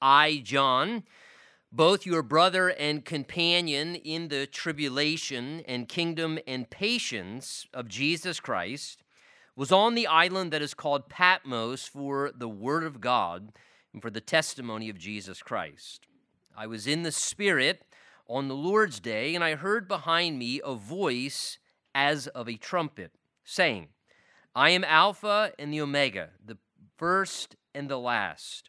I, John, both your brother and companion in the tribulation and kingdom and patience of Jesus Christ, was on the island that is called Patmos for the word of God and for the testimony of Jesus Christ. I was in the Spirit on the Lord's day, and I heard behind me a voice as of a trumpet, saying, I am Alpha and the Omega, the first and the last.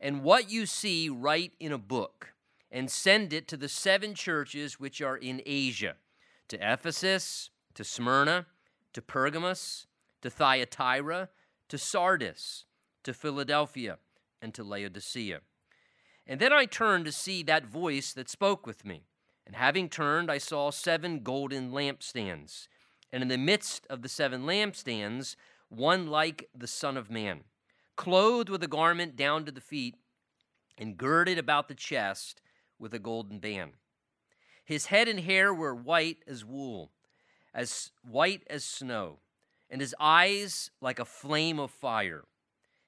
And what you see, write in a book, and send it to the 7 churches which are in Asia, to Ephesus, to Smyrna, to Pergamos, to Thyatira, to Sardis, to Philadelphia, and to Laodicea. And then I turned to see that voice that spoke with me. And having turned, I saw 7 golden lampstands. And in the midst of the 7 lampstands, one like the Son of Man, clothed with a garment down to the feet, and girded about the chest with a golden band. His head and hair were white as wool, as white as snow, and his eyes like a flame of fire.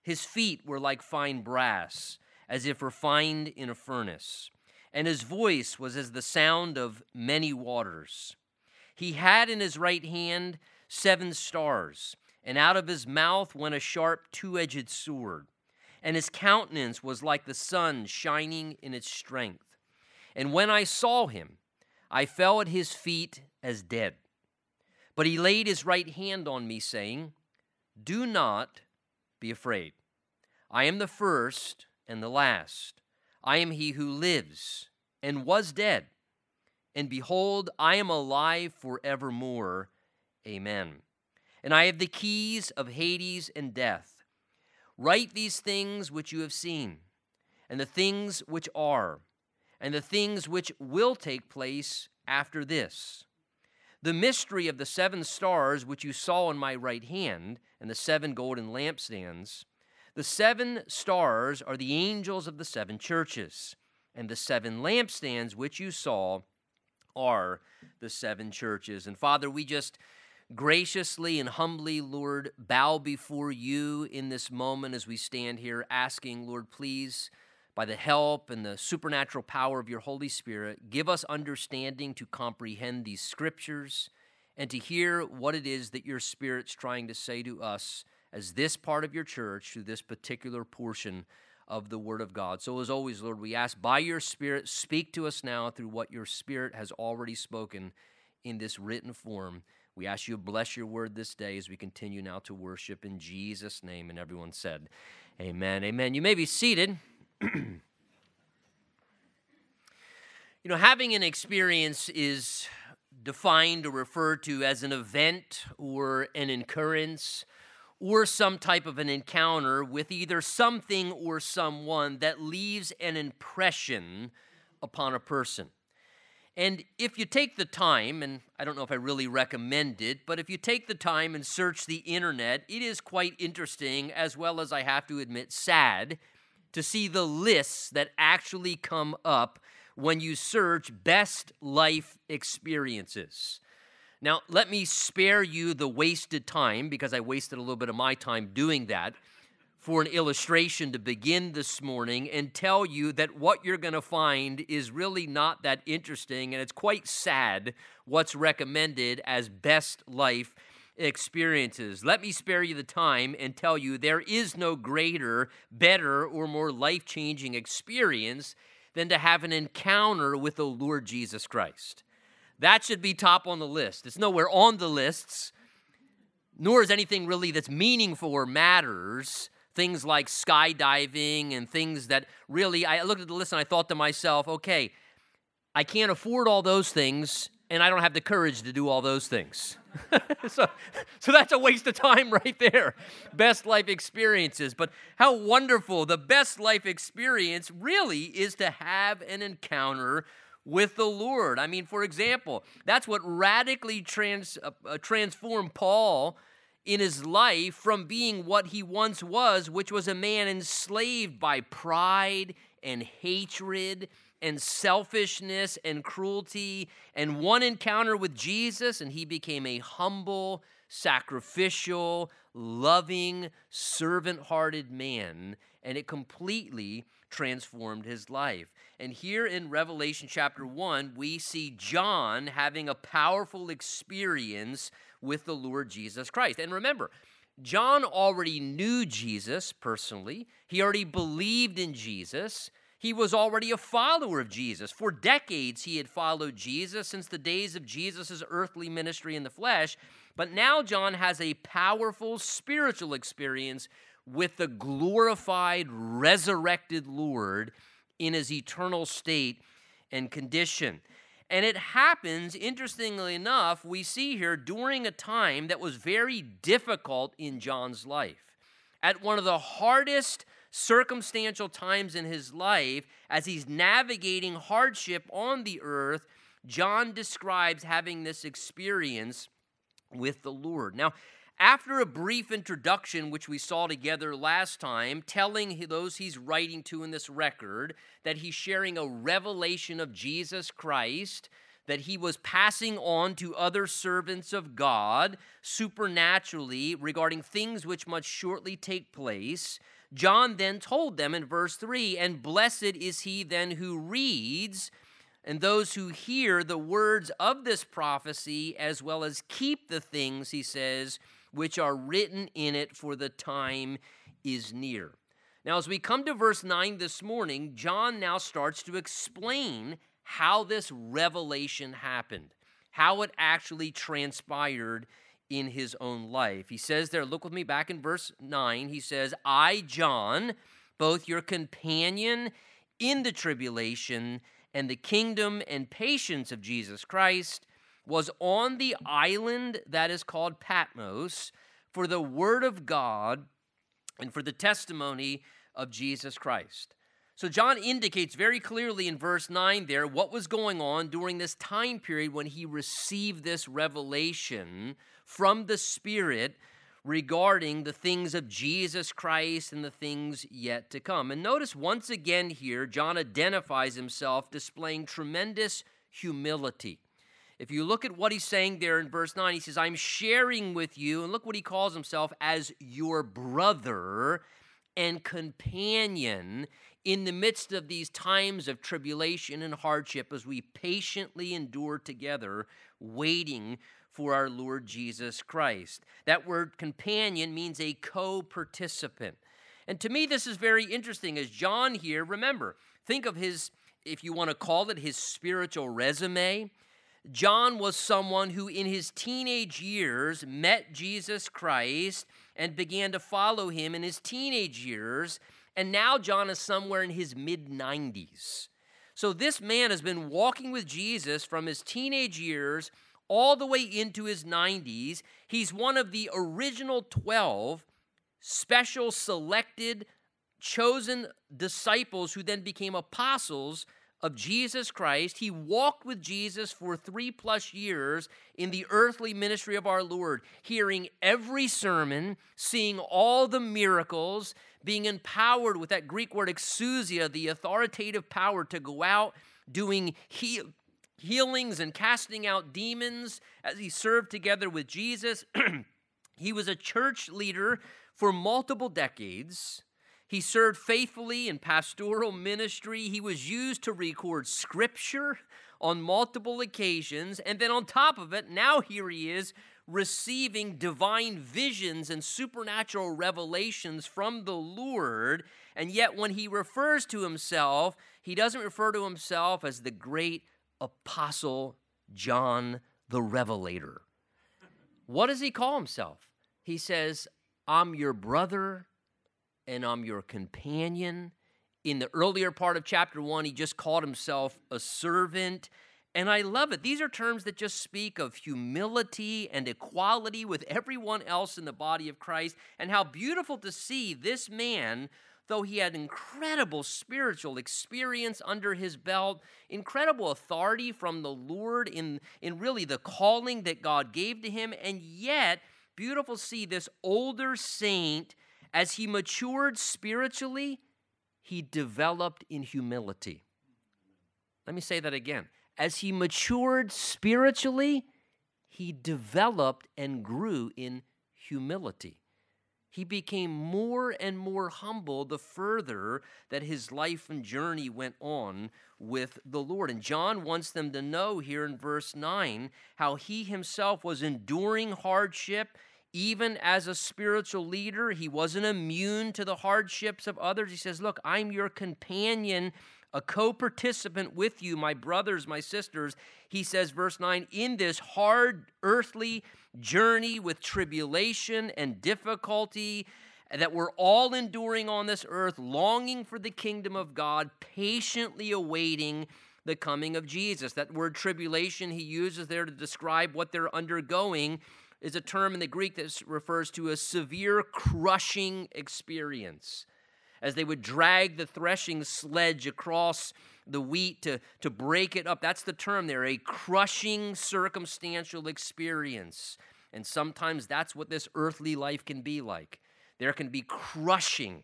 His feet were like fine brass, as if refined in a furnace, and his voice was as the sound of many waters. He had in his right hand 7 stars, and out of his mouth went a sharp two-edged sword, and his countenance was like the sun shining in its strength. And when I saw him, I fell at his feet as dead. But he laid his right hand on me, saying, Do not be afraid. I am the first and the last. I am he who lives and was dead. And behold, I am alive forevermore. Amen. And I have the keys of Hades and death. Write these things which you have seen, and the things which are, and the things which will take place after this. The mystery of the 7 stars which you saw in my right hand, and the 7 golden lampstands. The 7 stars are the angels of the 7 churches, and the 7 lampstands which you saw are the 7 churches. And Father, we just graciously and humbly, Lord, bow before you in this moment as we stand here asking, Lord, please, by the help and the supernatural power of your Holy Spirit, give us understanding to comprehend these scriptures and to hear what it is that your Spirit's trying to say to us as this part of your church through this particular portion of the Word of God. So as always, Lord, we ask by your Spirit, speak to us now through what your Spirit has already spoken in this written form. We ask you to bless your word this day as we continue now to worship in Jesus' name. And everyone said, amen, amen. You may be seated. You know, having an experience is defined or referred to as an event or an occurrence, or some type of an encounter with either something or someone that leaves an impression upon a person. And if you take the time, and I don't know if I really recommend it, but if you take the time and search the internet, it is quite interesting, as well as, I have to admit, sad, to see the lists that actually come up when you search best life experiences. Now, let me spare you the wasted time, because I wasted a little bit of my time doing that, for an illustration to begin this morning and tell you that what you're going to find is really not that interesting, and it's quite sad what's recommended as best life experiences. Let me spare you the time and tell you there is no greater, better, or more life-changing experience than to have an encounter with the Lord Jesus Christ. That should be top on the list. It's nowhere on the lists, nor is anything really that's meaningful or matters. Things like skydiving and things that really, I looked at the list and I thought to myself, okay, I can't afford all those things, and I don't have the courage to do all those things. So that's a waste of time right there. Best life experiences. But how wonderful. The best life experience really is to have an encounter with the Lord. I mean, for example, that's what radically transformed Paul in his life from being what he once was, which was a man enslaved by pride and hatred and selfishness and cruelty. And one encounter with Jesus, and he became a humble, sacrificial, loving, servant-hearted man. And it completely transformed his life. And here in Revelation chapter 1, we see John having a powerful experience with the Lord Jesus Christ. And remember, John already knew Jesus personally. He already believed in Jesus. He was already a follower of Jesus. For decades, he had followed Jesus since the days of Jesus' earthly ministry in the flesh. But now John has a powerful spiritual experience with the glorified, resurrected Lord in his eternal state and condition. And it happens, interestingly enough, we see here during a time that was very difficult in John's life. At one of the hardest circumstantial times in his life, as he's navigating hardship on the earth, John describes having this experience with the Lord. Now, after a brief introduction, which we saw together last time, telling those he's writing to in this record that he's sharing a revelation of Jesus Christ, that he was passing on to other servants of God supernaturally regarding things which must shortly take place, John then told them in verse 3, "And blessed is he then who reads, and those who hear the words of this prophecy, as well as keep the things," he says, "which are written in it, for the time is near." Now, as we come to verse 9 this morning, John now starts to explain how this revelation happened, how it actually transpired in his own life. He says there, look with me back in verse 9, he says, "I, John, both your companion in the tribulation and the kingdom and patience of Jesus Christ, was on the island that is called Patmos for the word of God and for the testimony of Jesus Christ." So John indicates very clearly in verse 9 there what was going on during this time period when he received this revelation from the Spirit regarding the things of Jesus Christ and the things yet to come. And notice once again here, John identifies himself displaying tremendous humility. If you look at what he's saying there in verse 9, he says, "I'm sharing with you," and look what he calls himself, "as your brother and companion in the midst of these times of tribulation and hardship as we patiently endure together, waiting for our Lord Jesus Christ." That word companion means a co-participant. And to me, this is very interesting as John here, remember, think of his, if you want to call it, his spiritual resume. John was someone who in his teenage years met Jesus Christ and began to follow him in his teenage years, and now John is somewhere in his mid-90s. So this man has been walking with Jesus from his teenage years all the way into his 90s. He's one of the original 12 special, selected, chosen disciples who then became apostles of Jesus Christ. He walked with Jesus for 3+ years in the earthly ministry of our Lord, hearing every sermon, seeing all the miracles, being empowered with that Greek word exousia, the authoritative power to go out doing healings and casting out demons as he served together with Jesus. He was a church leader for multiple decades. He served faithfully in pastoral ministry. He was used to record scripture on multiple occasions. And then on top of it, now here he is receiving divine visions and supernatural revelations from the Lord. And yet when he refers to himself, he doesn't refer to himself as the great apostle John the Revelator. What does he call himself? He says, "I'm your brother and I'm your companion." In the earlier part of chapter 1, he just called himself a servant. And I love it. These are terms that just speak of humility and equality with everyone else in the body of Christ. And how beautiful to see this man, though he had incredible spiritual experience under his belt, incredible authority from the Lord in really the calling that God gave to him. And yet, beautiful to see this older saint, as he matured spiritually, he developed in humility. Let me say that again. As he matured spiritually, he developed and grew in humility. He became more and more humble the further that his life and journey went on with the Lord. And John wants them to know here in verse 9 how he himself was enduring hardship. Even as a spiritual leader, he wasn't immune to the hardships of others. He says, look, I'm your companion, a co-participant with you, my brothers, my sisters. He says, verse 9, in this hard earthly journey with tribulation and difficulty that we're all enduring on this earth, longing for the kingdom of God, patiently awaiting the coming of Jesus. That word tribulation he uses there to describe what they're undergoing is a term in the Greek that refers to a severe crushing experience, as they would drag the threshing sledge across the wheat to break it up. That's the term there, a crushing circumstantial experience. And sometimes that's what this earthly life can be like. There can be crushing,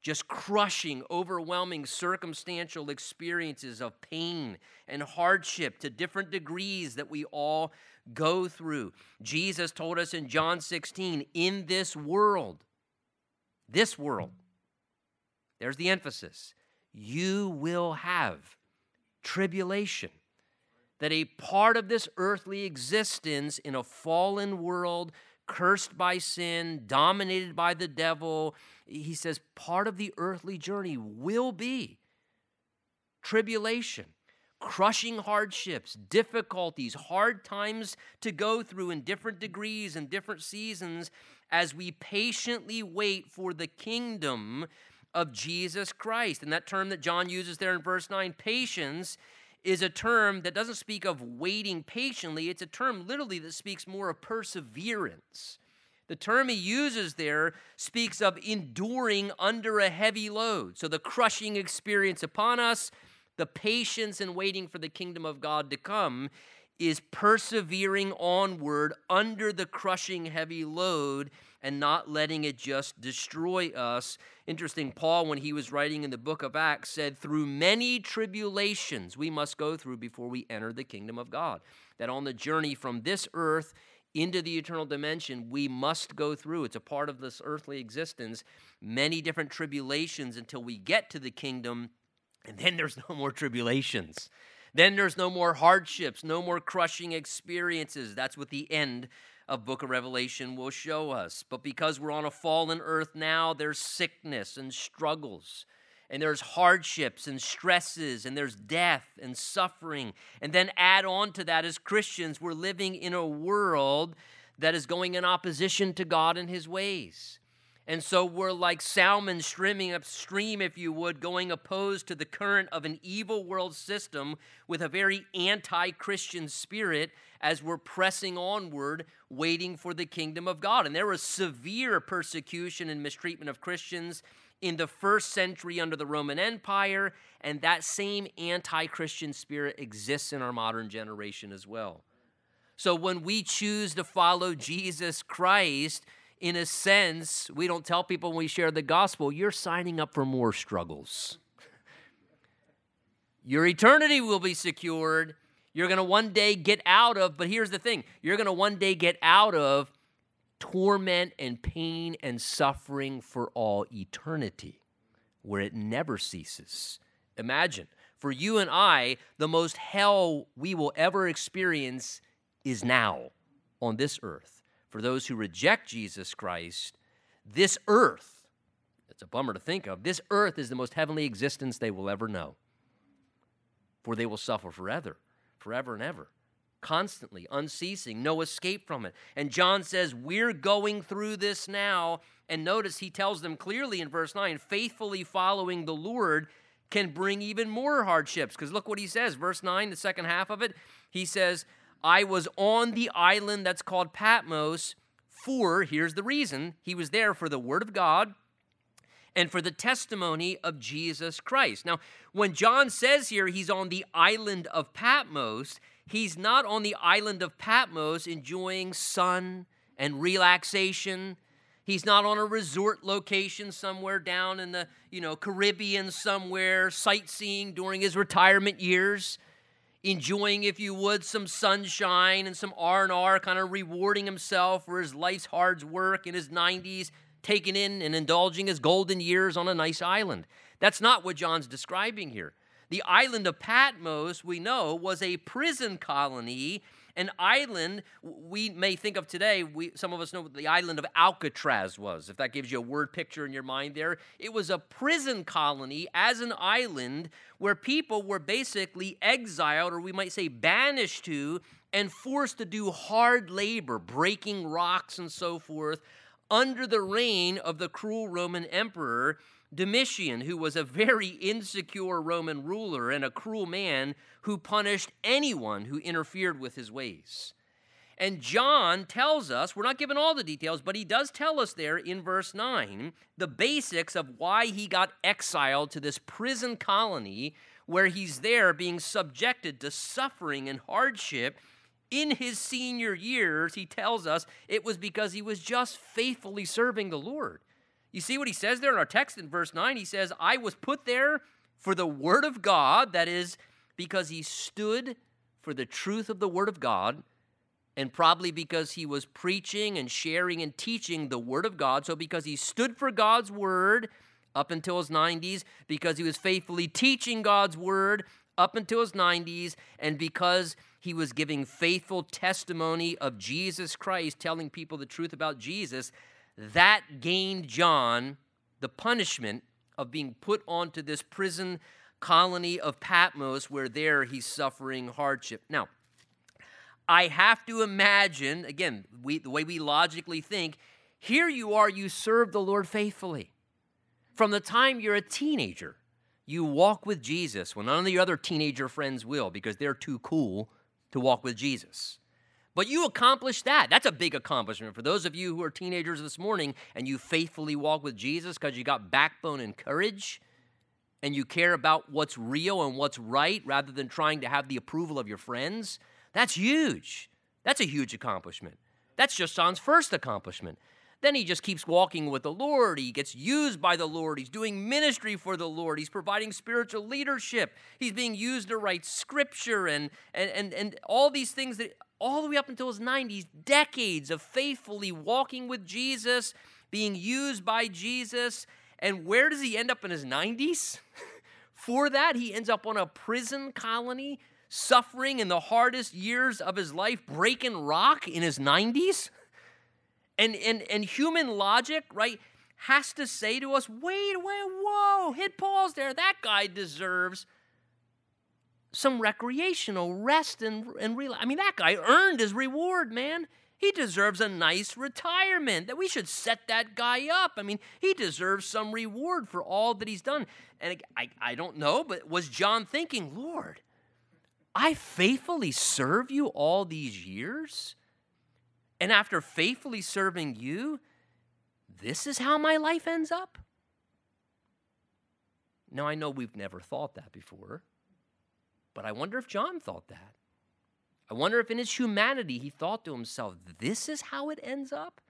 just crushing, overwhelming circumstantial experiences of pain and hardship to different degrees that we all go through. Jesus told us in John 16, in this world, there's the emphasis, you will have tribulation, that a part of this earthly existence in a fallen world, cursed by sin, dominated by the devil, he says part of the earthly journey will be tribulation, crushing hardships, difficulties, hard times to go through in different degrees and different seasons as we patiently wait for the kingdom of Jesus Christ. And that term that John uses there in verse 9, patience, is a term that doesn't speak of waiting patiently. It's a term literally that speaks more of perseverance. The term he uses there speaks of enduring under a heavy load. So the crushing experience upon us, the patience in waiting for the kingdom of God to come, is persevering onward under the crushing heavy load and not letting it just destroy us. Interesting, Paul, when he was writing in the book of Acts, said, through many tribulations we must go through before we enter the kingdom of God. That on the journey from this earth into the eternal dimension, we must go through. It's a part of this earthly existence, many different tribulations until we get to the kingdom, and then there's no more tribulations. Then there's no more hardships, no more crushing experiences. That's what the end of Book of Revelation will show us. But because we're on a fallen earth now, there's sickness and struggles, and there's hardships and stresses, and there's death and suffering. And then add on to that, as Christians, we're living in a world that is going in opposition to God and his ways. And so we're like salmon streaming upstream, if you would, going opposed to the current of an evil world system with a very anti-Christian spirit as we're pressing onward, waiting for the kingdom of God. And there was severe persecution and mistreatment of Christians in the first century under the Roman Empire, and that same anti-Christian spirit exists in our modern generation as well. So when we choose to follow Jesus Christ, in a sense, we don't tell people when we share the gospel, you're signing up for more struggles. Your eternity will be secured. You're going to one day get out of, but here's the thing, you're going to one day get out of torment and pain and suffering for all eternity, where it never ceases. Imagine, for you and I, the most hell we will ever experience is now on this earth. For those who reject Jesus Christ, this earth, it's a bummer to think of, this earth is the most heavenly existence they will ever know. For they will suffer forever and ever, constantly, unceasing, no escape from it. And John says, we're going through this now. And notice he tells them clearly in verse 9, faithfully following the Lord can bring even more hardships. Because look what he says, verse 9, the second half of it, he says, I was on the island that's called Patmos for, here's the reason, he was there for the word of God and for the testimony of Jesus Christ. Now, when John says here he's on the island of Patmos, he's not on the island of Patmos enjoying sun and relaxation. He's not on a resort location somewhere down in the, Caribbean somewhere, sightseeing during his retirement years, enjoying, if you would, some sunshine and some R&R, kind of rewarding himself for his life's hard work in his 90s. taking in and indulging his golden years on a nice island. That's not what John's describing here. The island of Patmos, we know, was a prison colony. An island we may think of today, some of us know what the island of Alcatraz was, if that gives you a word picture in your mind there. It was a prison colony as an island where people were basically exiled, or we might say banished to, and forced to do hard labor, breaking rocks and so forth, under the reign of the cruel Roman emperor, Domitian, who was a very insecure Roman ruler and a cruel man who punished anyone who interfered with his ways. And John tells us, we're not given all the details, but he does tell us there in verse 9, the basics of why he got exiled to this prison colony where he's there being subjected to suffering and hardship. In his senior years, he tells us it was because he was just faithfully serving the Lord. You see what he says there in our text in verse 9? He says, I was put there for the word of God. That is because he stood for the truth of the word of God, and probably because he was preaching and sharing and teaching the word of God. So because he stood for God's word up until his 90s, because he was faithfully teaching God's word up until his 90s, and because he was giving faithful testimony of Jesus Christ, telling people the truth about Jesus, that gained John the punishment of being put onto this prison colony of Patmos, where there he's suffering hardship. Now, I have to imagine, again, the way we logically think, here you are, you serve the Lord faithfully. From the time you're a teenager, you walk with Jesus when none of the other teenager friends will, because they're too cool to walk with Jesus. But you accomplished that. That's a big accomplishment. For those of you who are teenagers this morning and you faithfully walk with Jesus because you got backbone and courage and you care about what's real and what's right rather than trying to have the approval of your friends, that's huge. That's a huge accomplishment. That's just John's first accomplishment. Then he just keeps walking with the Lord. He gets used by the Lord. He's doing ministry for the Lord. He's providing spiritual leadership. He's being used to write scripture and all these things that all the way up until his 90s, decades of faithfully walking with Jesus, being used by Jesus. And where does he end up in his 90s? For that, he ends up on a prison colony, suffering in the hardest years of his life, breaking rock in his 90s. And human logic, right, has to say to us, wait, whoa, hit pause there. That guy deserves some recreational rest and relax. I mean, that guy earned his reward, man. He deserves a nice retirement. That we should set that guy up. I mean, he deserves some reward for all that he's done. And I don't know, but was John thinking, Lord, I faithfully serve you all these years? And after faithfully serving you, this is how my life ends up? Now, I know we've never thought that before, but I wonder if John thought that. I wonder if in his humanity he thought to himself, this is how it ends up?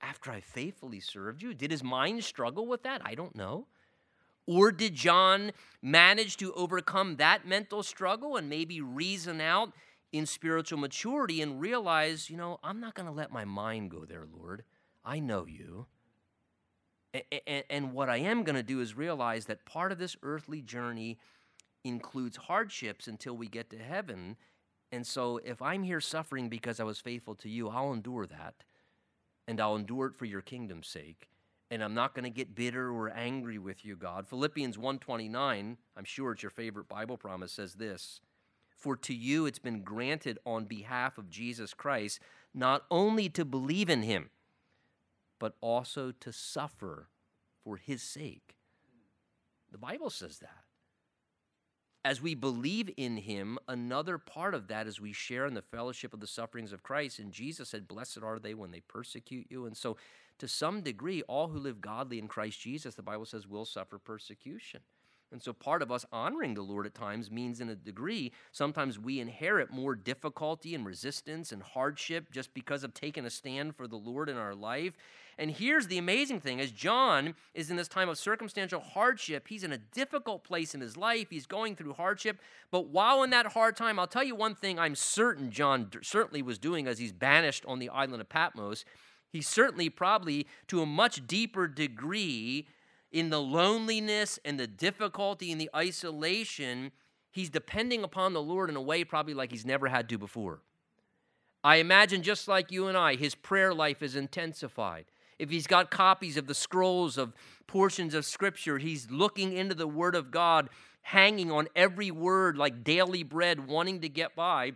After I faithfully served you? Did his mind struggle with that? I don't know. Or did John manage to overcome that mental struggle and maybe reason out in spiritual maturity and realize, I'm not going to let my mind go there, Lord. I know you. And what I am going to do is realize that part of this earthly journey includes hardships until we get to heaven. And so if I'm here suffering because I was faithful to you, I'll endure that. And I'll endure it for your kingdom's sake. And I'm not going to get bitter or angry with you, God. Philippians 1:29, I'm sure it's your favorite Bible promise, says this: for to you it's been granted on behalf of Jesus Christ not only to believe in him, but also to suffer for his sake. The Bible says that. As we believe in him, another part of that is we share in the fellowship of the sufferings of Christ. And Jesus said, blessed are they when they persecute you. And so to some degree, all who live godly in Christ Jesus, the Bible says, will suffer persecution. And so part of us honoring the Lord at times means, in a degree, sometimes we inherit more difficulty and resistance and hardship just because of taking a stand for the Lord in our life. And here's the amazing thing. As John is in this time of circumstantial hardship, he's in a difficult place in his life. He's going through hardship. But while in that hard time, I'll tell you one thing I'm certain John certainly was doing as he's banished on the island of Patmos. He's certainly probably to a much deeper degree in the loneliness and the difficulty and the isolation. He's depending upon the Lord in a way probably like he's never had to before. I imagine just like you and I, his prayer life is intensified. If he's got copies of the scrolls of portions of Scripture, he's looking into the Word of God, hanging on every word like daily bread, wanting to get by.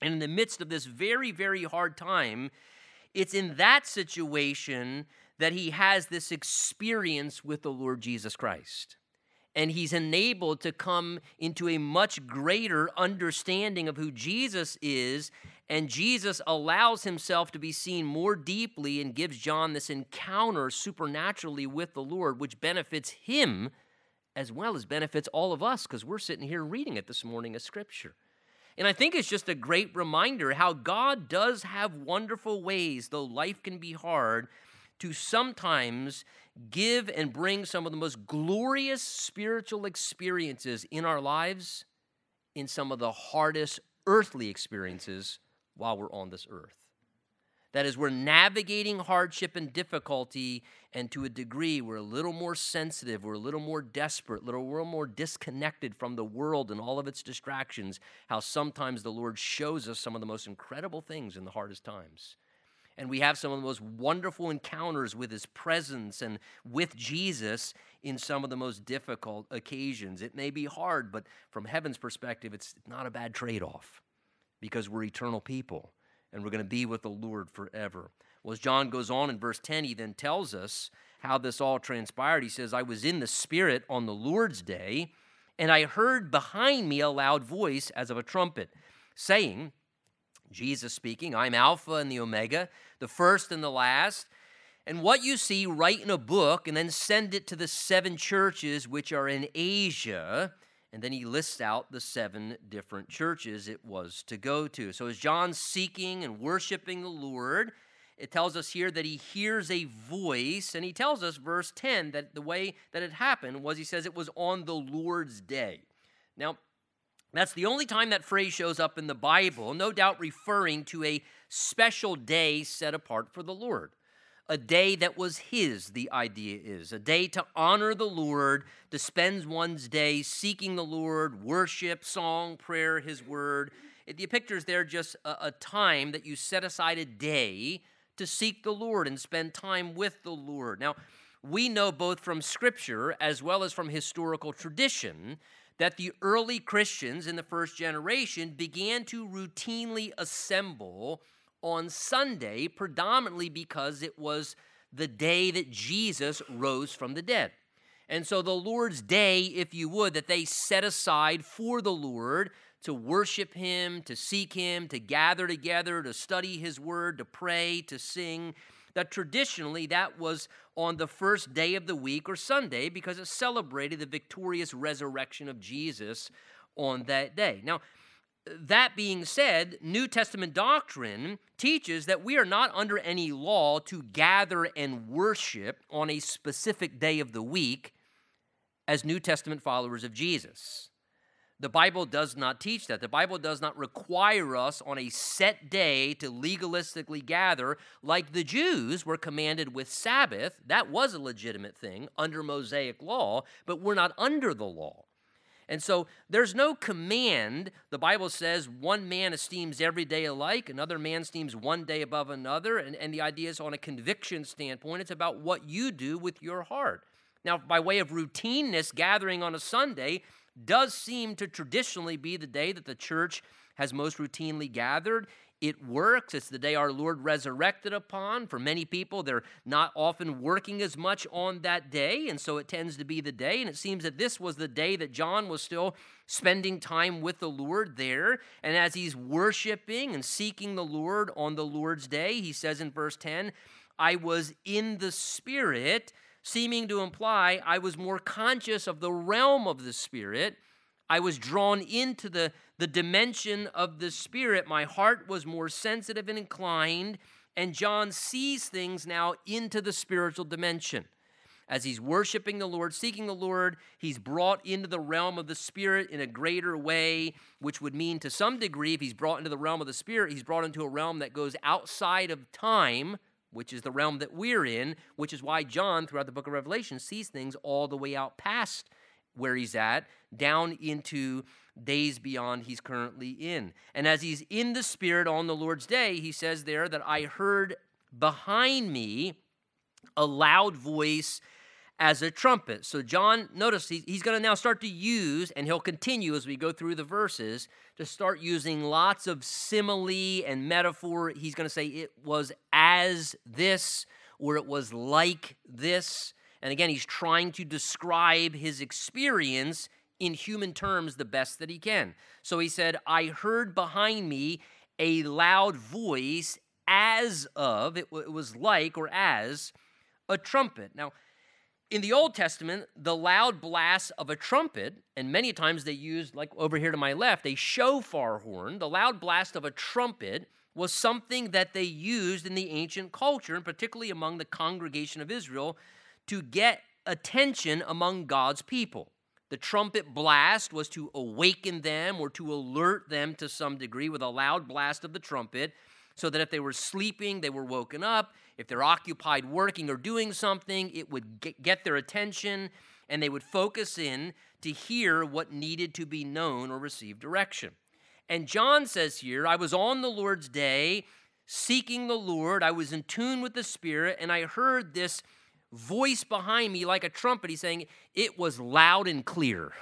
And in the midst of this very, very hard time, it's in that situation that he has this experience with the Lord Jesus Christ. And he's enabled to come into a much greater understanding of who Jesus is, and Jesus allows himself to be seen more deeply and gives John this encounter supernaturally with the Lord, which benefits him as well as benefits all of us because we're sitting here reading it this morning as Scripture. And I think it's just a great reminder how God does have wonderful ways, though life can be hard, to sometimes give and bring some of the most glorious spiritual experiences in our lives in some of the hardest earthly experiences while we're on this earth. That is, we're navigating hardship and difficulty, and to a degree, we're a little more sensitive, we're a little more desperate, we're a little more disconnected from the world and all of its distractions, how sometimes the Lord shows us some of the most incredible things in the hardest times. And we have some of the most wonderful encounters with his presence and with Jesus in some of the most difficult occasions. It may be hard, but from heaven's perspective, it's not a bad trade-off because we're eternal people and we're going to be with the Lord forever. Well, as John goes on in verse 10, he then tells us how this all transpired. He says, I was in the Spirit on the Lord's day, and I heard behind me a loud voice as of a trumpet saying, Jesus speaking, I'm Alpha and the Omega, the first and the last. And what you see, write in a book and then send it to the seven churches which are in Asia. And then he lists out the seven different churches it was to go to. So as John's seeking and worshiping the Lord, it tells us here that he hears a voice. And he tells us, verse 10, that the way that it happened was, he says, it was on the Lord's day. Now, that's the only time that phrase shows up in the Bible, no doubt referring to a special day set apart for the Lord, a day that was his, the idea is, a day to honor the Lord, to spend one's day seeking the Lord, worship, song, prayer, his word. The picture is there just a time that you set aside a day to seek the Lord and spend time with the Lord. Now, we know both from Scripture as well as from historical tradition that the early Christians in the first generation began to routinely assemble on Sunday, predominantly because it was the day that Jesus rose from the dead. And so the Lord's day, if you would, that they set aside for the Lord to worship him, to seek him, to gather together, to study his word, to pray, to sing, that traditionally that was on the first day of the week or Sunday because it celebrated the victorious resurrection of Jesus on that day. Now, that being said, New Testament doctrine teaches that we are not under any law to gather and worship on a specific day of the week as New Testament followers of Jesus. The Bible does not teach that. The Bible does not require us on a set day to legalistically gather like the Jews were commanded with Sabbath. That was a legitimate thing under Mosaic law, but we're not under the law. And so there's no command. The Bible says one man esteems every day alike, another man esteems one day above another, and the idea is on a conviction standpoint, it's about what you do with your heart. Now, by way of routineness, gathering on a Sunday does seem to traditionally be the day that the church has most routinely gathered. It works. It's the day our Lord resurrected upon. For many people, they're not often working as much on that day, and so it tends to be the day. And it seems that this was the day that John was still spending time with the Lord there. And as he's worshiping and seeking the Lord on the Lord's day, he says in verse 10, I was in the Spirit, seeming to imply I was more conscious of the realm of the Spirit. I was drawn into the dimension of the Spirit. My heart was more sensitive and inclined, and John sees things now into the spiritual dimension. As he's worshiping the Lord, seeking the Lord, he's brought into the realm of the Spirit in a greater way, which would mean to some degree, if he's brought into the realm of the Spirit, he's brought into a realm that goes outside of time, which is the realm that we're in, which is why John, throughout the book of Revelation, sees things all the way out past where he's at, down into days beyond he's currently in. And as he's in the Spirit on the Lord's day, he says there that I heard behind me a loud voice as a trumpet. So John, notice he's going to now start to use, and he'll continue as we go through the verses, to start using lots of simile and metaphor. He's going to say it was as this, or it was like this. And again, he's trying to describe his experience in human terms the best that he can. So he said, I heard behind me a loud voice as of, it was like or as, a trumpet. Now, in the Old Testament, the loud blast of a trumpet, and many times they used, like over here to my left, a shofar horn. The loud blast of a trumpet was something that they used in the ancient culture, and particularly among the congregation of Israel, to get attention among God's people. The trumpet blast was to awaken them or to alert them to some degree with a loud blast of the trumpet, so that if they were sleeping, they were woken up. If they're occupied working or doing something, it would get their attention, and they would focus in to hear what needed to be known or receive direction. And John says here, I was on the Lord's day, seeking the Lord. I was in tune with the Spirit, and I heard this voice behind me like a trumpet. He's saying it was loud and clear.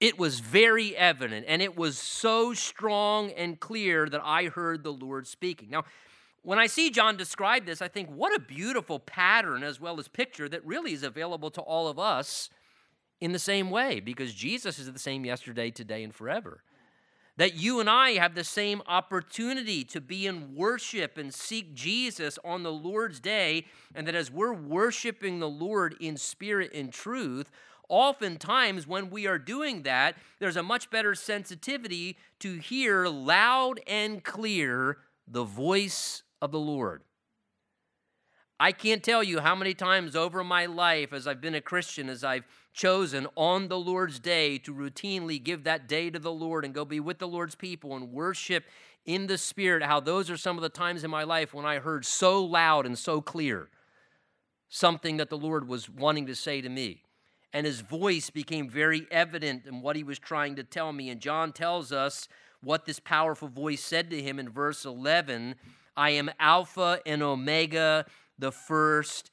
It was very evident, and it was so strong and clear that I heard the Lord speaking. Now, when I see John describe this, I think what a beautiful pattern as well as picture that really is available to all of us in the same way, because Jesus is the same yesterday, today, and forever. That you and I have the same opportunity to be in worship and seek Jesus on the Lord's day, and that as we're worshiping the Lord in spirit and truth, oftentimes when we are doing that, there's a much better sensitivity to hear loud and clear the voice of the Lord. I can't tell you how many times over my life as I've been a Christian, as I've chosen on the Lord's day to routinely give that day to the Lord and go be with the Lord's people and worship in the Spirit, how those are some of the times in my life when I heard so loud and so clear something that the Lord was wanting to say to me. And his voice became very evident in what he was trying to tell me. And John tells us what this powerful voice said to him in verse 11, I am Alpha and Omega, the first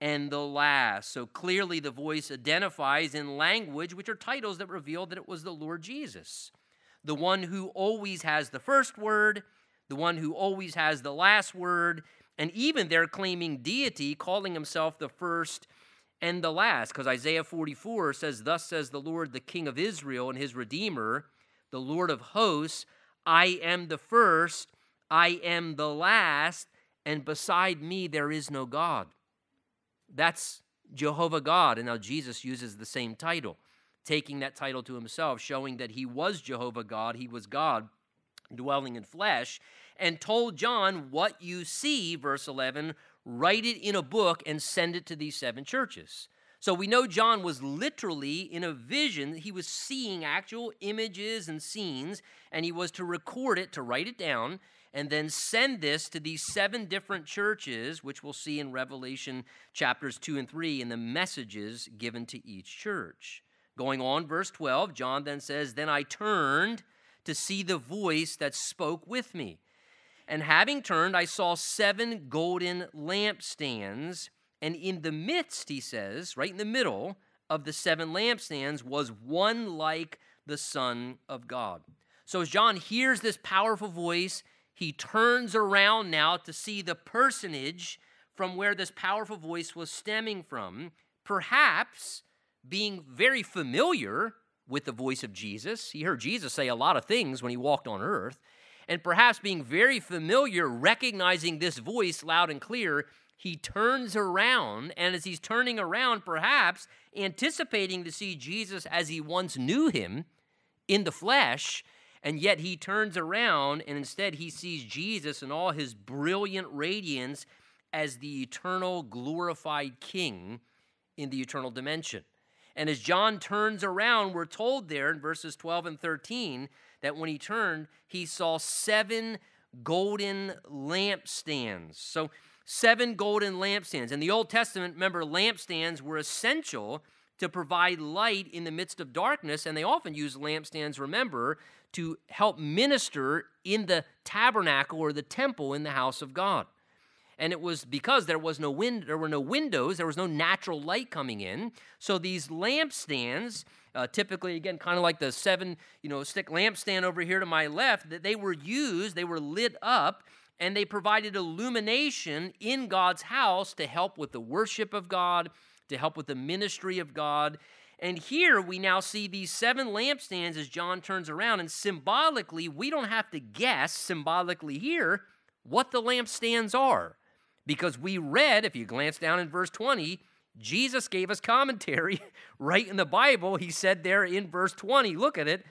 and the last. So clearly the voice identifies in language, which are titles that reveal that it was the Lord Jesus, the one who always has the first word, the one who always has the last word, and even they're claiming deity, calling himself the first and the last, because Isaiah 44 says, thus says the Lord, the King of Israel and his Redeemer, the Lord of hosts, I am the first, I am the last, and beside me there is no God. That's Jehovah God, and now Jesus uses the same title, taking that title to himself, showing that he was Jehovah God, he was God, dwelling in flesh, and told John, what you see, verse 11, write it in a book and send it to these seven churches. So we know John was literally in a vision. He was seeing actual images and scenes, and he was to record it, to write it down, and then send this to these seven different churches, which we'll see in Revelation chapters 2 and 3 in the messages given to each church. Going on, verse 12, John then says, then I turned to see the voice that spoke with me. And having turned, I saw seven golden lampstands, and in the midst, he says, right in the middle of the seven lampstands, was one like the Son of God. So as John hears this powerful voice, he turns around now to see the personage from where this powerful voice was stemming from, perhaps being very familiar with the voice of Jesus. He heard Jesus say a lot of things when he walked on earth. And perhaps being very familiar, recognizing this voice loud and clear, he turns around, and as he's turning around, perhaps anticipating to see Jesus as he once knew him in the flesh, and yet he turns around, and instead he sees Jesus in all his brilliant radiance as the eternal glorified King in the eternal dimension. And as John turns around, we're told there in verses 12 and 13, that when he turned, he saw seven golden lampstands. So 7 golden lampstands. In the Old Testament, remember, lampstands were essential to provide light in the midst of darkness, and they often used lampstands, remember, to help minister in the tabernacle or the temple in the house of God. And it was because there were no windows, there was no natural light coming in. So these lampstands, typically, again, kind of like the 7-stick lampstand over here to my left, that they were used, they were lit up, and they provided illumination in God's house to help with the worship of God, to help with the ministry of God. And here we now see these 7 lampstands as John turns around, and symbolically, we don't have to guess symbolically here what the lampstands are. Because we read, if you glance down in verse 20, Jesus gave us commentary right in the Bible. He said there in verse 20, look at it.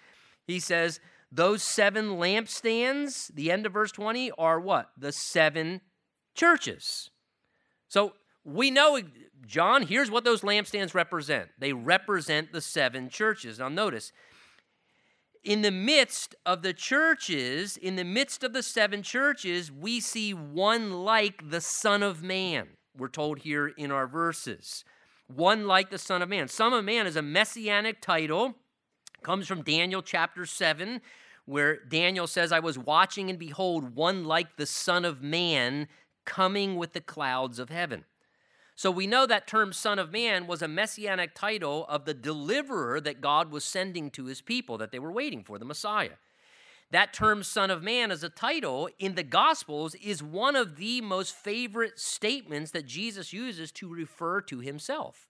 He says, those 7 lampstands, the end of verse 20, are what? The 7 churches. So we know, John, here's what those lampstands represent. They represent the 7 churches. Now notice, in the midst of the churches, in the midst of the 7 churches, we see one like the Son of Man, we're told here in our verses. One like the Son of Man. Son of Man is a messianic title, comes from Daniel chapter 7, where Daniel says, I was watching and behold, one like the Son of Man coming with the clouds of heaven. So we know that term Son of Man was a messianic title of the deliverer that God was sending to his people, that they were waiting for, the Messiah. That term Son of Man as a title in the Gospels is one of the most favorite statements that Jesus uses to refer to himself.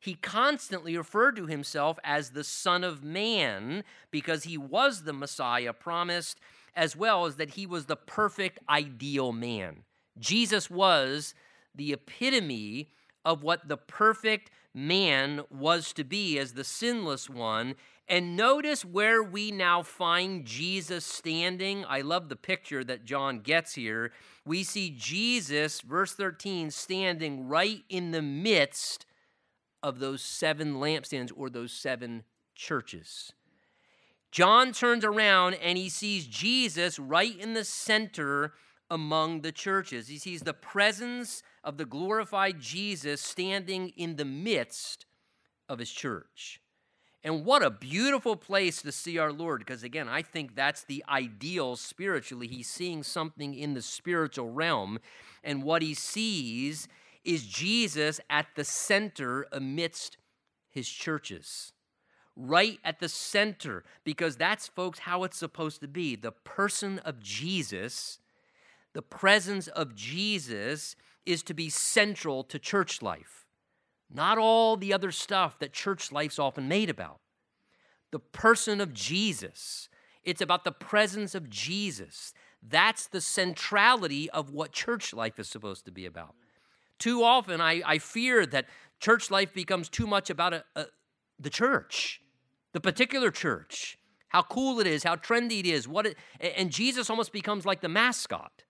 He constantly referred to himself as the Son of Man because he was the Messiah promised, as well as that he was the perfect ideal man. Jesus was the epitome of what the perfect man was to be as the sinless one. And notice where we now find Jesus standing. I love the picture that John gets here. We see Jesus, verse 13, standing right in the midst of those 7 lampstands or those 7 churches. John turns around and he sees Jesus right in the center among the churches. He sees the presence of the glorified Jesus standing in the midst of his church. And what a beautiful place to see our Lord, because again, I think that's the ideal spiritually. He's seeing something in the spiritual realm, and what he sees is Jesus at the center amidst his churches, right at the center, because that's, folks, how it's supposed to be. The person of Jesus, the presence of Jesus is to be central to church life, not all the other stuff that church life's often made about. The person of Jesus, it's about the presence of Jesus. That's the centrality of what church life is supposed to be about. Too often, I fear that church life becomes too much about the church, the particular church, how cool it is, how trendy it is, and Jesus almost becomes like the mascot.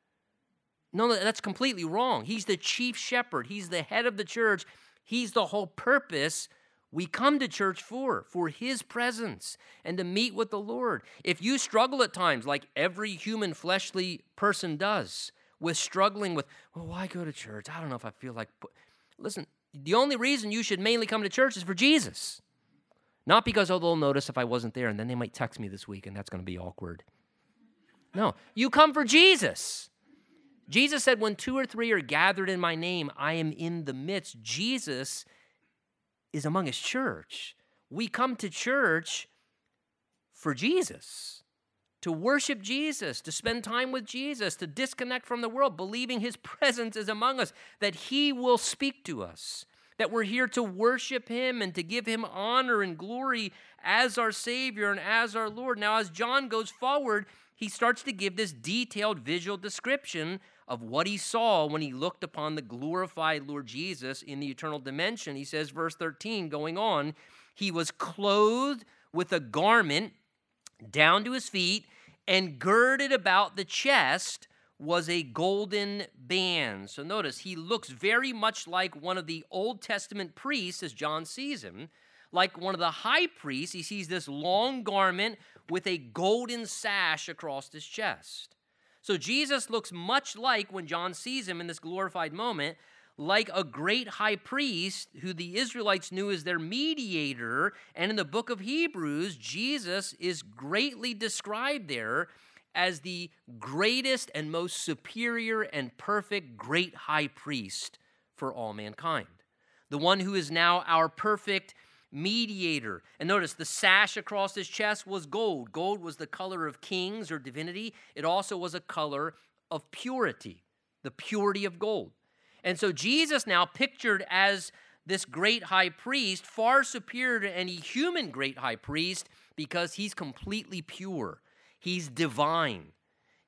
No, that's completely wrong. He's the chief shepherd. He's the head of the church. He's the whole purpose we come to church for his presence and to meet with the Lord. If you struggle at times, like every human fleshly person does, with struggling with, well, why go to church? I don't know if I feel like... Listen, the only reason you should mainly come to church is for Jesus. Not because, oh, they'll notice if I wasn't there, and then they might text me this week, and that's going to be awkward. No, you come for Jesus. Jesus said, when 2 or 3 are gathered in my name, I am in the midst. Jesus is among his church. We come to church for Jesus, to worship Jesus, to spend time with Jesus, to disconnect from the world, believing his presence is among us, that he will speak to us, that we're here to worship him and to give him honor and glory as our Savior and as our Lord. Now, as John goes forward, he starts to give this detailed visual description of what he saw when he looked upon the glorified Lord Jesus in the eternal dimension. He says, verse 13, going on, he was clothed with a garment down to his feet, and girded about the chest was a golden band. So notice, he looks very much like one of the Old Testament priests as John sees him. Like one of the high priests, he sees this long garment with a golden sash across his chest. So Jesus looks much like, when John sees him in this glorified moment, like a great high priest who the Israelites knew as their mediator. And in the book of Hebrews, Jesus is greatly described there as the greatest and most superior and perfect great high priest for all mankind. The one who is now our perfect mediator. And notice the sash across his chest was gold. Gold was the color of kings or divinity. It also was a color of purity, the purity of gold. And so Jesus, now pictured as this great high priest, far superior to any human great high priest, because he's completely pure. He's divine.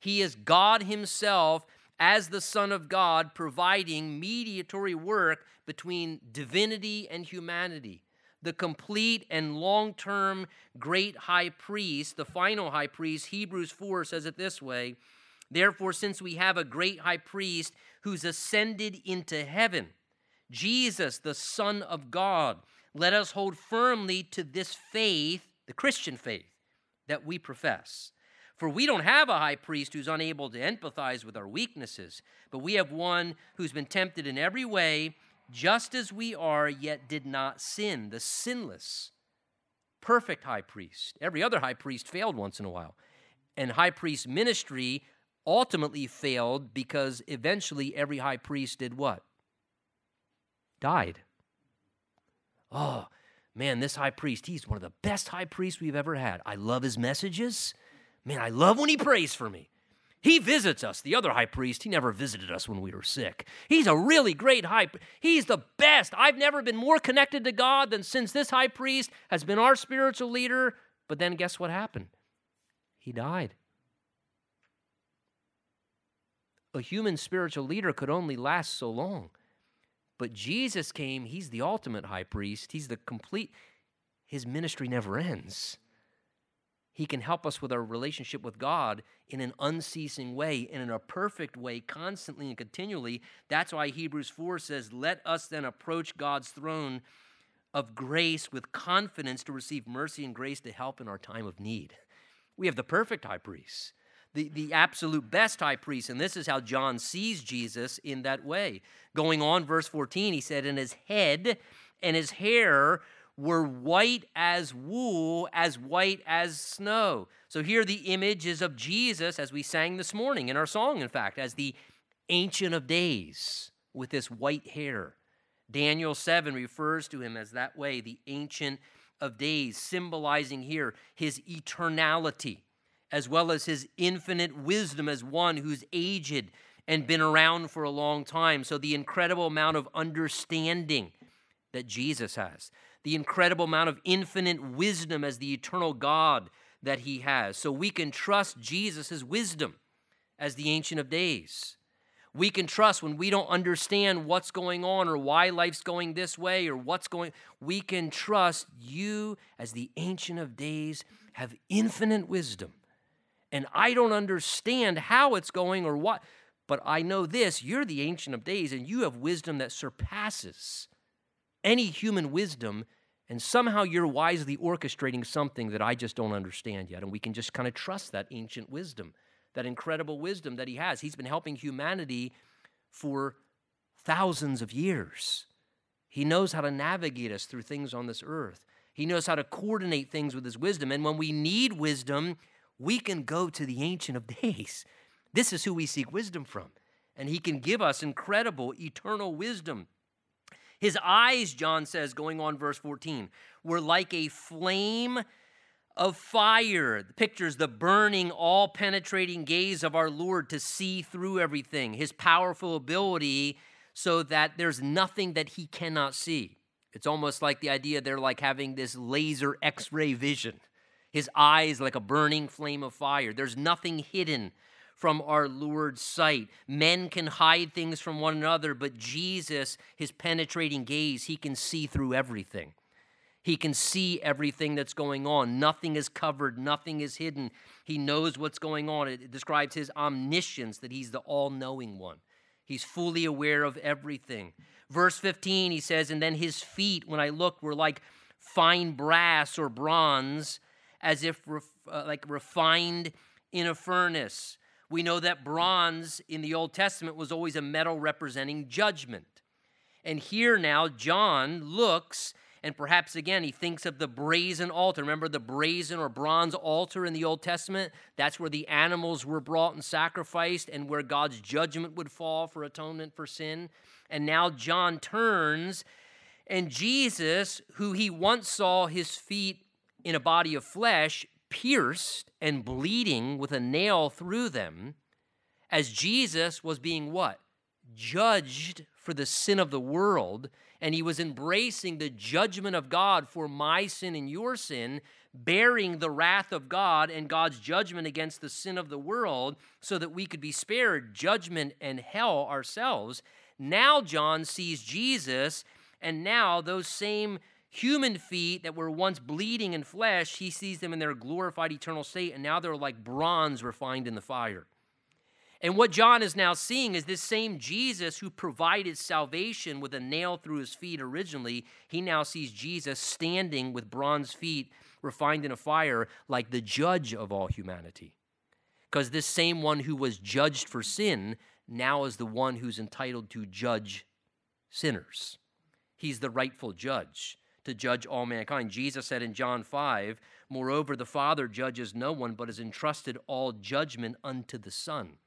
He is God himself as the Son of God, providing mediatory work between divinity and humanity. The complete and long-term great high priest, the final high priest. Hebrews 4 says it this way: therefore, since we have a great high priest who's ascended into heaven, Jesus, the Son of God, let us hold firmly to this faith, the Christian faith, that we profess. For we don't have a high priest who's unable to empathize with our weaknesses, but we have one who's been tempted in every way, just as we are, yet did not sin, the sinless, perfect high priest. Every other high priest failed once in a while, and high priest ministry ultimately failed because eventually every high priest did what? Died. Oh, man, this high priest, he's one of the best high priests we've ever had. I love his messages. Man, I love when he prays for me. He visits us. The other high priest, he never visited us when we were sick. He's a really great high priest. He's the best. I've never been more connected to God than since this high priest has been our spiritual leader. But then guess what happened? He died. A human spiritual leader could only last so long. But Jesus came. He's the ultimate high priest. He's the complete. His ministry never ends. He can help us with our relationship with God in an unceasing way and in a perfect way, constantly and continually. That's why Hebrews 4 says, let us then approach God's throne of grace with confidence to receive mercy and grace to help in our time of need. We have the perfect high priest, the absolute best high priest. And this is how John sees Jesus in that way. Going on, verse 14, he said, and his head and his hair were white as wool, as white as snow. So here the image is of Jesus, as we sang this morning in our song, in fact, as the Ancient of Days with this white hair. Daniel 7 refers to him as that way, the Ancient of Days, symbolizing here his eternality, as well as his infinite wisdom as one who's aged and been around for a long time. So the incredible amount of understanding that Jesus has, the incredible amount of infinite wisdom as the eternal God that he has. So we can trust Jesus' wisdom as the Ancient of Days. We can trust when we don't understand what's going on or why life's going this way or what's going, we can trust you as the Ancient of Days have infinite wisdom. And I don't understand how it's going or what, but I know this, you're the Ancient of Days and you have wisdom that surpasses any human wisdom, and somehow you're wisely orchestrating something that I just don't understand yet, and we can just kind of trust that ancient wisdom, that incredible wisdom that he has. He's been helping humanity for thousands of years. He knows how to navigate us through things on this earth. He knows how to coordinate things with his wisdom, and when we need wisdom, we can go to the Ancient of Days. This is who we seek wisdom from, and he can give us incredible eternal wisdom. His eyes, John says, going on verse 14, were like a flame of fire. The picture is the burning, all-penetrating gaze of our Lord to see through everything, his powerful ability so that there's nothing that he cannot see. It's almost like the idea they're like having this laser X-ray vision. His eyes like a burning flame of fire. There's nothing hidden from our Lord's sight. Men can hide things from one another, but Jesus, his penetrating gaze, he can see through everything. He can see everything that's going on. Nothing is covered. Nothing is hidden. He knows what's going on. It describes his omniscience, that he's the all-knowing one. He's fully aware of everything. Verse 15, he says, and then his feet, when I looked, were like fine brass or bronze, as if like refined in a furnace. We know that bronze in the Old Testament was always a metal representing judgment. And here now, John looks, and perhaps again, he thinks of the brazen altar. Remember the brazen or bronze altar in the Old Testament? That's where the animals were brought and sacrificed and where God's judgment would fall for atonement for sin. And now John turns, and Jesus, who he once saw his feet in a body of flesh, pierced and bleeding with a nail through them, as Jesus was being what? Judged for the sin of the world, and he was embracing the judgment of God for my sin and your sin, bearing the wrath of God and God's judgment against the sin of the world so that we could be spared judgment and hell ourselves. Now John sees Jesus, and now those same human feet that were once bleeding in flesh, he sees them in their glorified eternal state, and now they're like bronze refined in the fire. And what John is now seeing is this same Jesus who provided salvation with a nail through his feet originally, he now sees Jesus standing with bronze feet refined in a fire like the judge of all humanity. Because this same one who was judged for sin now is the one who's entitled to judge sinners. He's the rightful judge to judge all mankind. Jesus said in John 5, "Moreover, the Father judges no one, but has entrusted all judgment unto the Son."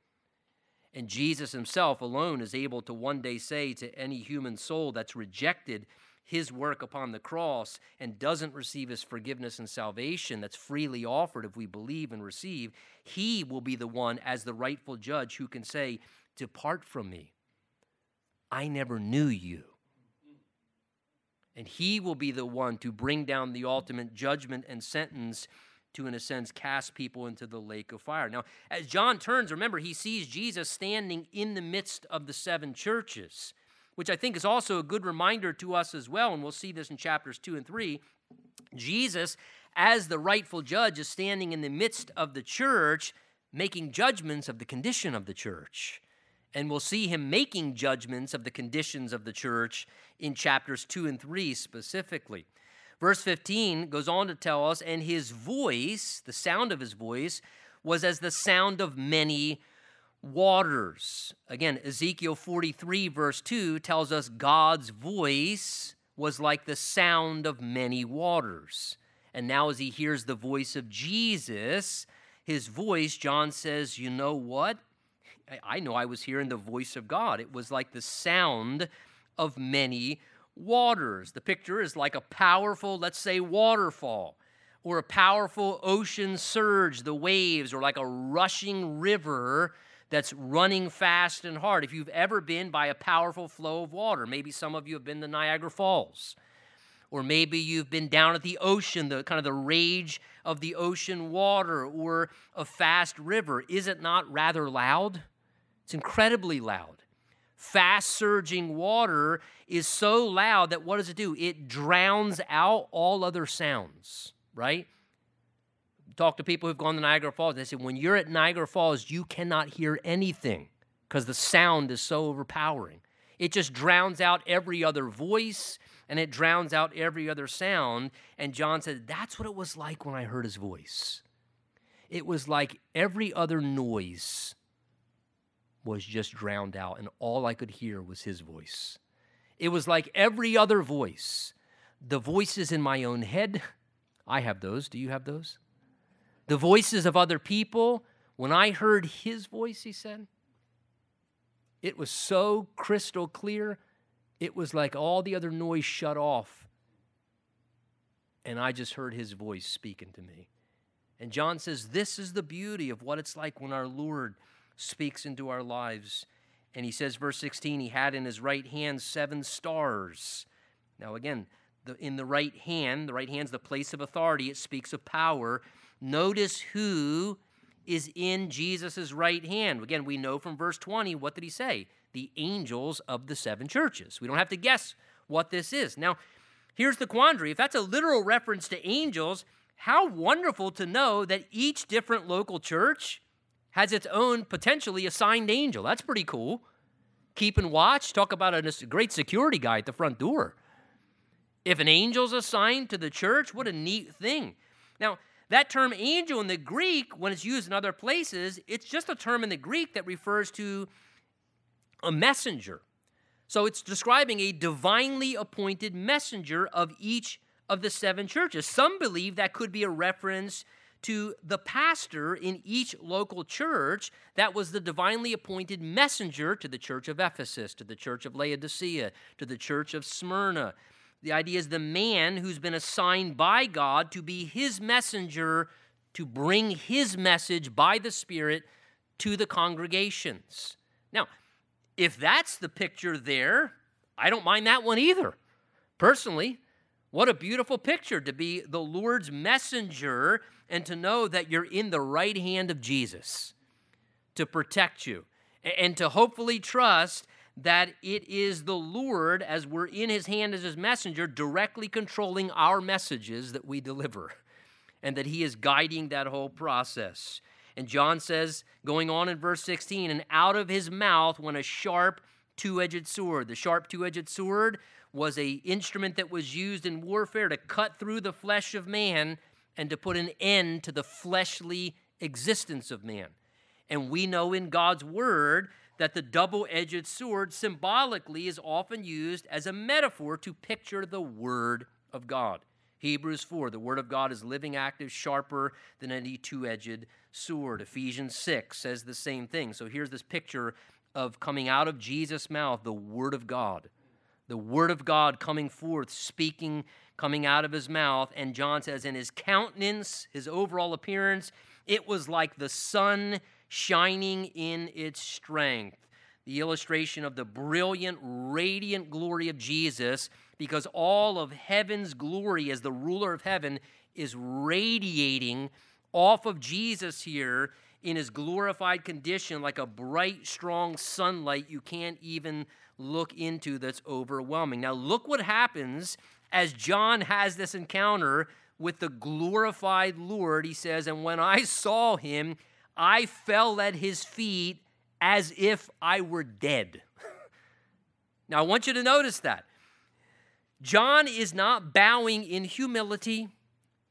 And Jesus himself alone is able to one day say to any human soul that's rejected his work upon the cross and doesn't receive his forgiveness and salvation that's freely offered if we believe and receive, he will be the one as the rightful judge who can say, "Depart from me. I never knew you." And he will be the one to bring down the ultimate judgment and sentence to, in a sense, cast people into the lake of fire. Now, as John turns, remember, he sees Jesus standing in the midst of the seven churches, which I think is also a good reminder to us as well, and we'll see this in chapters 2 and 3. Jesus, as the rightful judge, is standing in the midst of the church, making judgments of the condition of the church. And we'll see him making judgments of the conditions of the church in chapters 2 and 3 specifically. Verse 15 goes on to tell us, and his voice, the sound of his voice, was as the sound of many waters. Again, Ezekiel 43, verse 2 tells us God's voice was like the sound of many waters. And now as he hears the voice of Jesus, his voice, John says, you know what? I know I was hearing the voice of God. It was like the sound of many waters. The picture is like a powerful, let's say, waterfall or a powerful ocean surge, the waves, or like a rushing river that's running fast and hard. If you've ever been by a powerful flow of water, maybe some of you have been to Niagara Falls, or maybe you've been down at the ocean, the kind of the rage of the ocean water or a fast river. Is it not rather loud? It's incredibly loud. Fast surging water is so loud that what does it do? It drowns out all other sounds, right? Talk to people who've gone to Niagara Falls. They say, when you're at Niagara Falls, you cannot hear anything because the sound is so overpowering. It just drowns out every other voice and it drowns out every other sound. And John said, that's what it was like when I heard his voice. It was like every other noise was just drowned out, and all I could hear was his voice. It was like every other voice. The voices in my own head, I have those. Do you have those? The voices of other people, when I heard his voice, he said, it was so crystal clear, it was like all the other noise shut off, and I just heard his voice speaking to me. And John says, this is the beauty of what it's like when our Lord speaks into our lives. And he says, verse 16, he had in his right hand 7 stars. Now again, in the right hand's the place of authority. It speaks of power. Notice who is in Jesus' right hand. Again, we know from verse 20, what did he say? The angels of the 7 churches. We don't have to guess what this is. Now, here's the quandary. If that's a literal reference to angels, how wonderful to know that each different local church has its own potentially assigned angel. That's pretty cool. Keep and watch. Talk about a great security guy at the front door. If an angel's assigned to the church, what a neat thing. Now, That term angel in the Greek, when it's used in other places, it's just a term in the Greek that refers to a messenger. So it's describing a divinely appointed messenger of each of the seven churches. Some believe that could be a reference to the pastor in each local church that was the divinely appointed messenger to the church of Ephesus, to the church of Laodicea, to the church of Smyrna. The idea is the man who's been assigned by God to be his messenger, to bring his message by the Spirit to the congregations. Now, if that's the picture there, I don't mind that one either. Personally, what a beautiful picture to be the Lord's messenger and to know that you're in the right hand of Jesus to protect you and to hopefully trust that it is the Lord, as we're in his hand as his messenger, directly controlling our messages that we deliver and that he is guiding that whole process. And John says, going on in verse 16, and out of his mouth went a sharp two-edged sword. The sharp two-edged sword was an instrument that was used in warfare to cut through the flesh of man and to put an end to the fleshly existence of man. And we know in God's word that the double-edged sword symbolically is often used as a metaphor to picture the word of God. Hebrews 4, the word of God is living, active, sharper than any two-edged sword. Ephesians 6 says the same thing. So here's this picture of coming out of Jesus' mouth, the word of God. The word of God coming forth, speaking, coming out of his mouth. And John says, in his countenance, his overall appearance, it was like the sun shining in its strength. The illustration of the brilliant, radiant glory of Jesus, because all of heaven's glory as the ruler of heaven is radiating off of Jesus here in his glorified condition like a bright, strong sunlight you can't even look into, that's overwhelming. Now look what happens as John has this encounter with the glorified Lord. He says, and when I saw him, I fell at his feet as if I were dead. Now, I want you to notice that. John is not bowing in humility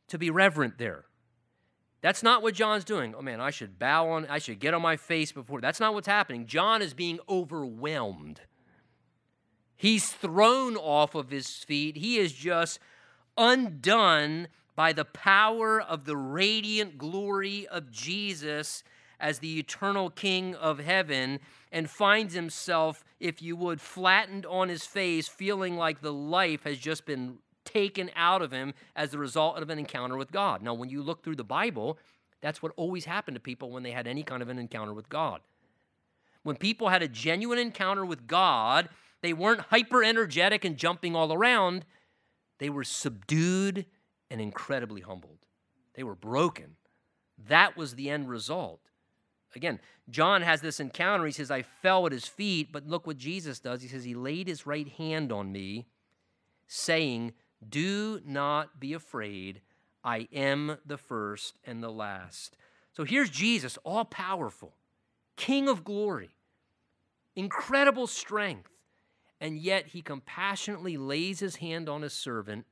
to be reverent there. That's not what John's doing. Oh, man, I should get on my face before. That's not what's happening. John is being overwhelmed. He's thrown off of his feet. He is just undone by the power of the radiant glory of Jesus as the eternal King of heaven, and finds himself, if you would, flattened on his face, feeling like the life has just been taken out of him as the result of an encounter with God. Now, when you look through the Bible, that's what always happened to people when they had any kind of an encounter with God. When people had a genuine encounter with God, they weren't hyper-energetic and jumping all around. They were subdued and incredibly humbled. They were broken. That was the end result. Again, John has this encounter. He says, I fell at his feet, but look what Jesus does. He says, he laid his right hand on me, saying, do not be afraid. I am the first and the last. So here's Jesus, all-powerful, King of glory, incredible strength, and yet he compassionately lays his hand on his servant,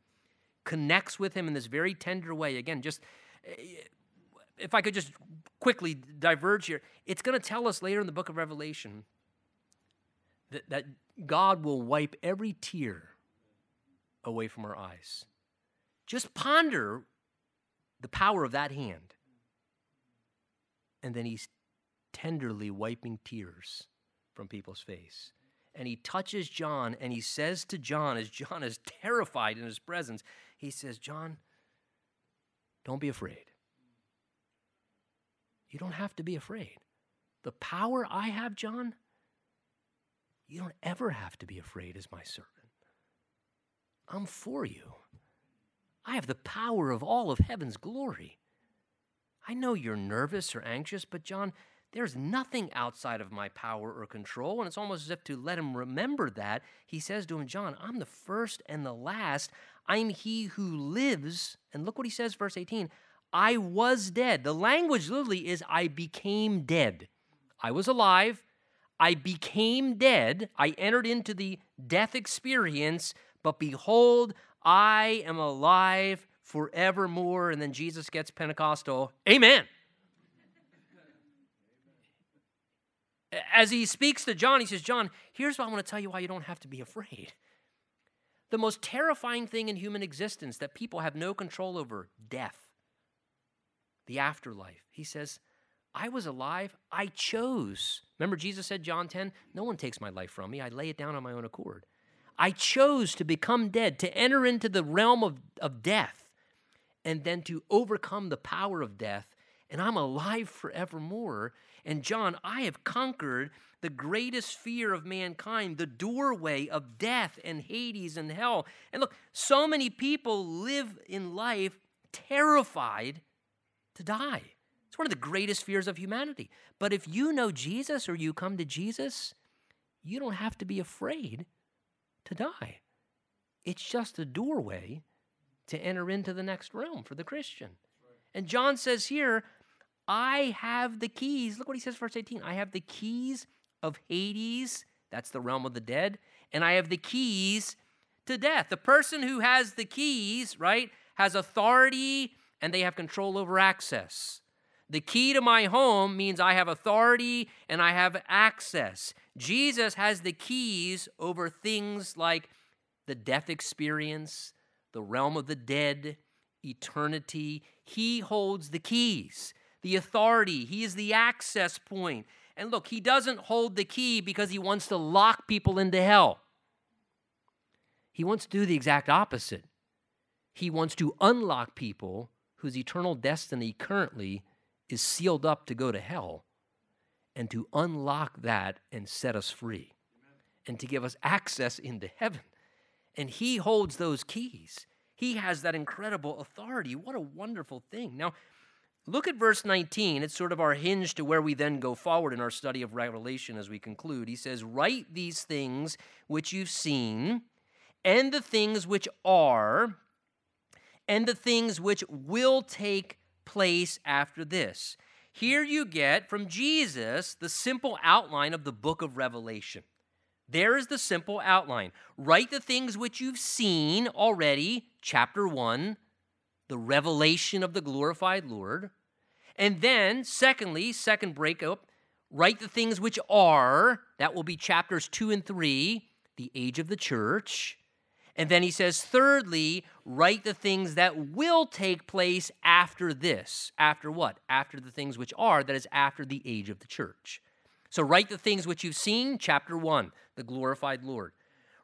connects with him in this very tender way. Again, just if I could just quickly diverge here, it's going to tell us later in the book of Revelation that God will wipe every tear away from our eyes. Just ponder the power of that hand. And then he's tenderly wiping tears from people's face. And he touches John, and he says to John, as John is terrified in his presence, he says, John, don't be afraid. You don't have to be afraid. The power I have, John, you don't ever have to be afraid as my servant. I'm for you. I have the power of all of heaven's glory. I know you're nervous or anxious, but John, there's nothing outside of my power or control, and it's almost as if to let him remember that. He says to him, John, I'm the first and the last. I'm he who lives. And look what he says, verse 18, I was dead. The language literally is I became dead. I was alive. I became dead. I entered into the death experience, but behold, I am alive forevermore. And then Jesus gets Pentecostal. Amen. As he speaks to John, he says, John, here's what I want to tell you why you don't have to be afraid. The most terrifying thing in human existence that people have no control over, death, the afterlife. He says, I was alive, I chose. Remember Jesus said, John 10, no one takes my life from me. I lay it down on my own accord. I chose to become dead, to enter into the realm of death, and then to overcome the power of death, and I'm alive forevermore. And John, I have conquered the greatest fear of mankind, the doorway of death and Hades and hell. And look, so many people live in life terrified to die. It's one of the greatest fears of humanity. But if you know Jesus or you come to Jesus, you don't have to be afraid to die. It's just a doorway to enter into the next realm for the Christian. And John says here, I have the keys. Look what he says, verse 18. I have the keys of Hades. That's the realm of the dead. And I have the keys to death. The person who has the keys, right, has authority and they have control over access. The key to my home means I have authority and I have access. Jesus has the keys over things like the death experience, the realm of the dead, eternity. He holds the keys, the authority. He is the access point. And look, he doesn't hold the key because he wants to lock people into hell. He wants to do the exact opposite. He wants to unlock people whose eternal destiny currently is sealed up to go to hell, and to unlock that and set us free. Amen. And to give us access into heaven. And he holds those keys. He has that incredible authority. What a wonderful thing. Now, look at verse 19. It's sort of our hinge to where we then go forward in our study of Revelation as we conclude. He says, write these things which you've seen, and the things which are, and the things which will take place after this. Here you get from Jesus the simple outline of the book of Revelation. There is the simple outline. Write the things which you've seen already, chapter 1, the revelation of the glorified Lord. And then, secondly, second breakup, write the things which are, that will be chapters 2 and 3, the age of the church. And then he says, thirdly, write the things that will take place after this. After what? After the things which are, that is after the age of the church. So write the things which you've seen, chapter 1, the glorified Lord.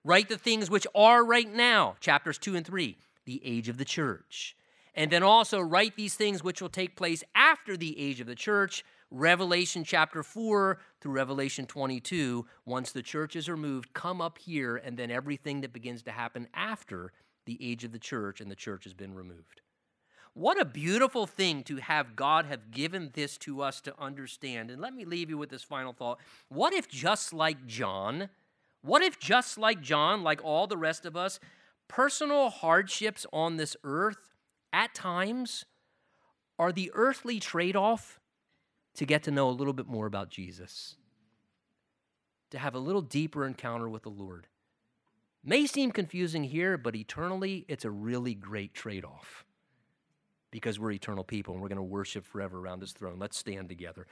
Write the things which are right now, chapters 2 and 3, the age of the church. And then also write these things which will take place after the age of the church, Revelation chapter 4 through Revelation 22, once the churches are moved, come up here, and then everything that begins to happen after the age of the church and the church has been removed. What a beautiful thing to have God have given this to us to understand. And let me leave you with this final thought. What if just like John, like all the rest of us, personal hardships on this earth at times are the earthly trade-off to get to know a little bit more about Jesus, to have a little deeper encounter with the Lord. May seem confusing here, but eternally, it's a really great trade-off because we're eternal people and we're going to worship forever around his throne. Let's stand together.